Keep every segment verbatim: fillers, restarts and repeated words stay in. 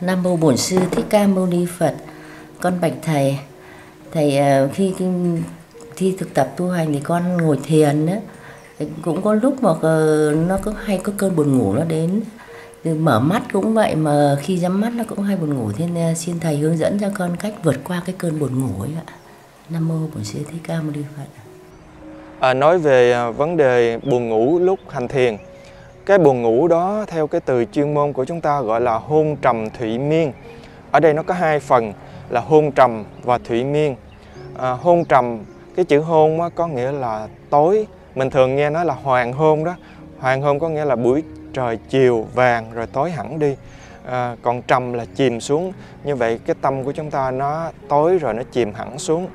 Nam mô Bổn Sư Thích Ca Mâu Ni Phật. Con bạch thầy, thầy khi thi thực tập tu hành thì con ngồi thiền á, cũng có lúc mà nó cứ hay có cơn buồn ngủ nó đến, từ mở mắt cũng vậy, mà khi nhắm mắt nó cũng hay buồn ngủ, thế nên xin thầy hướng dẫn cho con cách vượt qua cái cơn buồn ngủ ấy ạ. Nam mô Bổn Sư Thích Ca Mâu Ni Phật. À, nói về vấn đề buồn ngủ lúc hành thiền, cái buồn ngủ đó theo cái từ chuyên môn của chúng ta gọi là hôn trầm thủy miên. Ở đây nó có hai phần là hôn trầm và thủy miên. À, hôn trầm, cái chữ hôn á, có nghĩa là tối, mình thường nghe nói là hoàng hôn đó. Hoàng hôn có nghĩa là buổi trời chiều vàng rồi tối hẳn đi. À, còn trầm là chìm xuống, như vậy cái tâm của chúng ta nó tối rồi nó chìm hẳn xuống.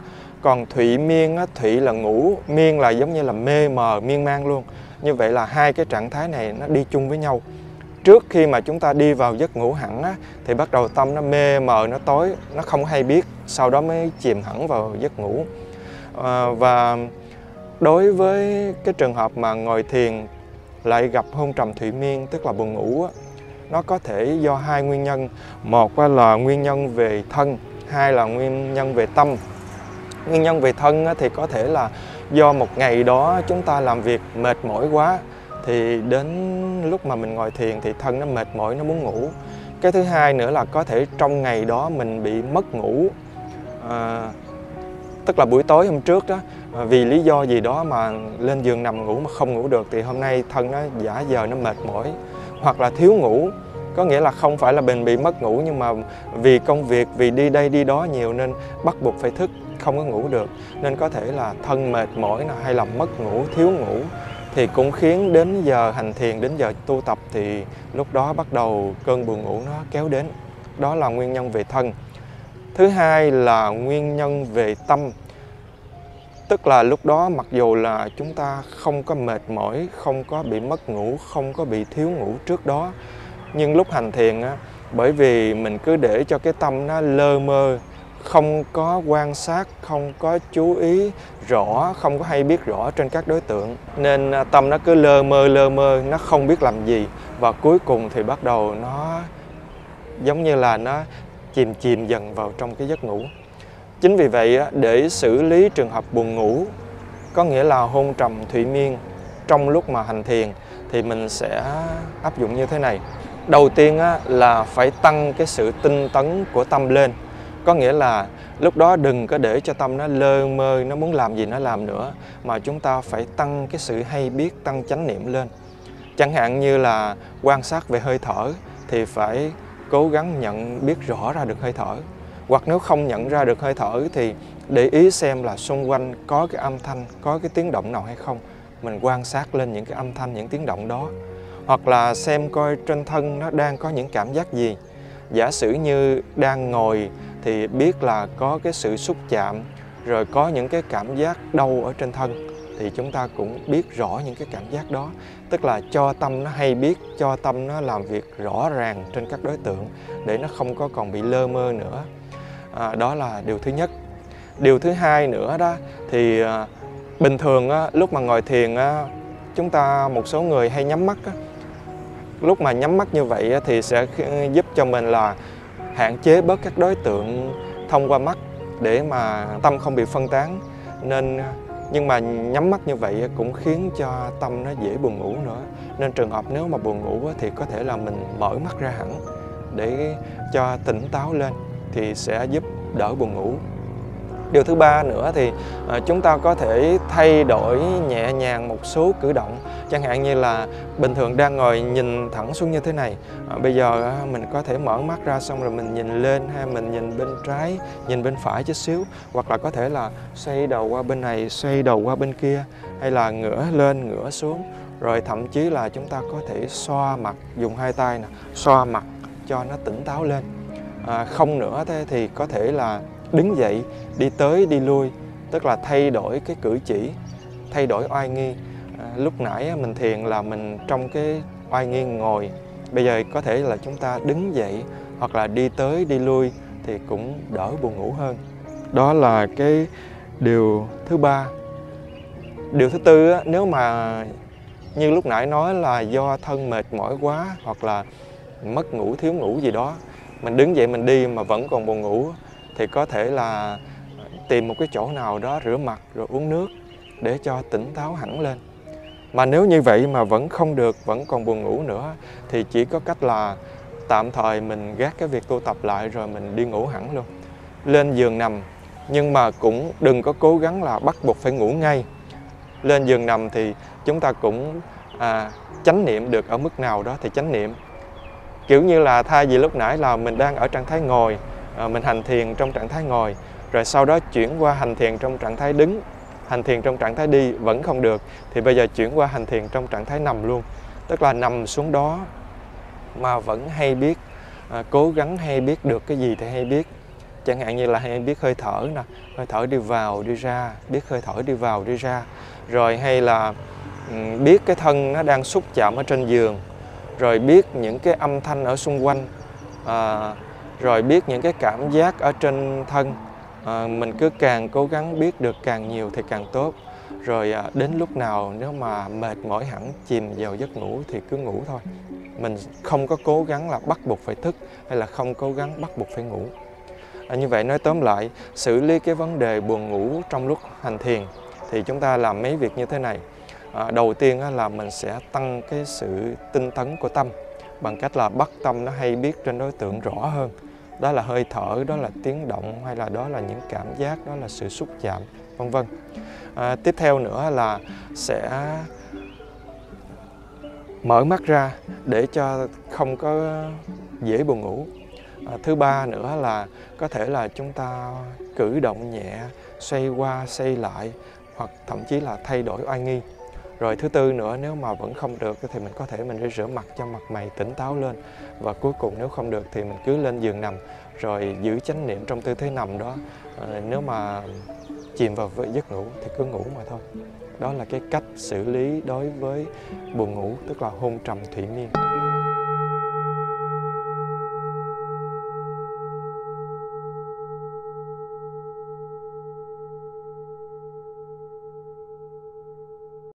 Còn thủy miên á, thủy là ngủ, miên là giống như là mê mờ, miên man luôn. Như vậy là hai cái trạng thái này nó đi chung với nhau. Trước khi mà chúng ta đi vào giấc ngủ hẳn á, thì bắt đầu tâm nó mê mờ, nó tối, nó không hay biết, sau đó mới chìm hẳn vào giấc ngủ. À, và đối với cái trường hợp mà ngồi thiền lại gặp hôn trầm thủy miên, tức là buồn ngủ á, nó có thể do hai nguyên nhân. Một là nguyên nhân về thân, hai là nguyên nhân về tâm. Nguyên nhân về thân thì có thể là do một ngày đó chúng ta làm việc mệt mỏi quá, thì đến lúc mà mình ngồi thiền thì thân nó mệt mỏi, nó muốn ngủ. Cái thứ hai nữa là có thể trong ngày đó mình bị mất ngủ, à, tức là buổi tối hôm trước đó, vì lý do gì đó mà lên giường nằm ngủ mà không ngủ được, thì hôm nay thân nó giả giờ nó mệt mỏi. Hoặc là thiếu ngủ, có nghĩa là không phải là mình bị mất ngủ, nhưng mà vì công việc, vì đi đây đi đó nhiều nên bắt buộc phải thức, không có ngủ được. Nên có thể là thân mệt mỏi hay là mất ngủ, thiếu ngủ, thì cũng khiến đến giờ hành thiền, đến giờ tu tập thì lúc đó bắt đầu cơn buồn ngủ nó kéo đến. Đó là nguyên nhân về thân. Thứ hai là nguyên nhân về tâm. Tức là lúc đó mặc dù là chúng ta không có mệt mỏi, không có bị mất ngủ, không có bị thiếu ngủ trước đó, nhưng lúc hành thiền á, bởi vì mình cứ để cho cái tâm nó lơ mơ, không có quan sát, không có chú ý rõ, không có hay biết rõ trên các đối tượng, nên tâm nó cứ lơ mơ lơ mơ, nó không biết làm gì, và cuối cùng thì bắt đầu nó giống như là nó chìm chìm dần vào trong cái giấc ngủ. Chính vì vậy, để xử lý trường hợp buồn ngủ, có nghĩa là hôn trầm thủy miên trong lúc mà hành thiền, thì mình sẽ áp dụng như thế này. Đầu tiên là phải tăng cái sự tinh tấn của tâm lên. Có nghĩa là lúc đó đừng có để cho tâm nó lơ mơ, nó muốn làm gì nó làm nữa, mà chúng ta phải tăng cái sự hay biết, tăng chánh niệm lên. Chẳng hạn như là quan sát về hơi thở thì phải cố gắng nhận biết rõ ra được hơi thở. Hoặc nếu không nhận ra được hơi thở thì để ý xem là xung quanh có cái âm thanh, có cái tiếng động nào hay không. Mình quan sát lên những cái âm thanh, những tiếng động đó. Hoặc là xem coi trên thân nó đang có những cảm giác gì. Giả sử như đang ngồi thì biết là có cái sự xúc chạm, rồi có những cái cảm giác đau ở trên thân, thì chúng ta cũng biết rõ những cái cảm giác đó. Tức là cho tâm nó hay biết, cho tâm nó làm việc rõ ràng trên các đối tượng, để nó không có còn bị lơ mơ nữa. À, đó là điều thứ nhất. Điều thứ hai nữa đó thì à, bình thường á, lúc mà ngồi thiền á, chúng ta một số người hay nhắm mắt á. Lúc mà nhắm mắt như vậy á, thì sẽ giúp cho mình là hạn chế bớt các đối tượng thông qua mắt để mà tâm không bị phân tán. Nên nhưng mà nhắm mắt như vậy cũng khiến cho tâm nó dễ buồn ngủ nữa. Nên trường hợp nếu mà buồn ngủ á, thì có thể là mình mở mắt ra hẳn để cho tỉnh táo lên, thì sẽ giúp đỡ buồn ngủ. Điều thứ ba nữa thì chúng ta có thể thay đổi nhẹ nhàng một số cử động. Chẳng hạn như là bình thường đang ngồi nhìn thẳng xuống như thế này, bây giờ mình có thể mở mắt ra xong rồi mình nhìn lên, hay mình nhìn bên trái, nhìn bên phải chút xíu. Hoặc là có thể là xoay đầu qua bên này, xoay đầu qua bên kia, hay là ngửa lên, ngửa xuống. Rồi thậm chí là chúng ta có thể xoa mặt, dùng hai tay nè, xoa mặt cho nó tỉnh táo lên. À, không nữa thế thì có thể là đứng dậy, đi tới đi lui, tức là thay đổi cái cử chỉ, thay đổi oai nghi. À, lúc nãy mình thiền là mình trong cái oai nghi ngồi, bây giờ có thể là chúng ta đứng dậy hoặc là đi tới đi lui thì cũng đỡ buồn ngủ hơn. Đó là cái điều thứ ba. Điều thứ tư, nếu mà như lúc nãy nói là do thân mệt mỏi quá hoặc là mất ngủ, thiếu ngủ gì đó, mình đứng dậy mình đi mà vẫn còn buồn ngủ thì có thể là tìm một cái chỗ nào đó rửa mặt rồi uống nước để cho tỉnh táo hẳn lên. Mà nếu như vậy mà vẫn không được, vẫn còn buồn ngủ nữa thì chỉ có cách là tạm thời mình gác cái việc tu tập lại rồi mình đi ngủ hẳn luôn. Lên giường nằm, nhưng mà cũng đừng có cố gắng là bắt buộc phải ngủ ngay. Lên giường nằm thì chúng ta cũng à, chánh niệm được ở mức nào đó thì chánh niệm. Kiểu như là thay vì lúc nãy là mình đang ở trạng thái ngồi, à, mình hành thiền trong trạng thái ngồi, rồi sau đó chuyển qua hành thiền trong trạng thái đứng, hành thiền trong trạng thái đi vẫn không được, thì bây giờ chuyển qua hành thiền trong trạng thái nằm luôn. Tức là nằm xuống đó mà vẫn hay biết, à, cố gắng hay biết được cái gì thì hay biết. Chẳng hạn như là hay biết hơi thở nè, hơi thở đi vào đi ra, biết hơi thở đi vào đi ra. Rồi hay là biết cái thân nó đang xúc chạm ở trên giường, rồi biết những cái âm thanh ở xung quanh, à, rồi biết những cái cảm giác ở trên thân. À, mình cứ càng cố gắng biết được càng nhiều thì càng tốt. Rồi à, đến lúc nào nếu mà mệt mỏi hẳn, chìm vào giấc ngủ thì cứ ngủ thôi. Mình không có cố gắng là bắt buộc phải thức hay là không cố gắng bắt buộc phải ngủ. À, như vậy nói tóm lại, xử lý cái vấn đề buồn ngủ trong lúc hành thiền thì chúng ta làm mấy việc như thế này. À, đầu tiên á, là mình sẽ tăng cái sự tinh tấn của tâm bằng cách là bắt tâm nó hay biết trên đối tượng rõ hơn. Đó là hơi thở, đó là tiếng động, hay là đó là những cảm giác, đó là sự xúc chạm, vân vân. À, tiếp theo nữa là sẽ mở mắt ra để cho không có dễ buồn ngủ. À, thứ ba nữa là có thể là chúng ta cử động nhẹ, xoay qua, xoay lại, hoặc thậm chí là thay đổi oai nghi. Rồi thứ tư nữa, nếu mà vẫn không được thì mình có thể mình đi rửa mặt cho mặt mày tỉnh táo lên. Và cuối cùng nếu không được thì mình cứ lên giường nằm, rồi giữ chánh niệm trong tư thế nằm đó. À, nếu mà chìm vào với giấc ngủ thì cứ ngủ mà thôi. Đó là cái cách xử lý đối với buồn ngủ, tức là hôn trầm thủy miên.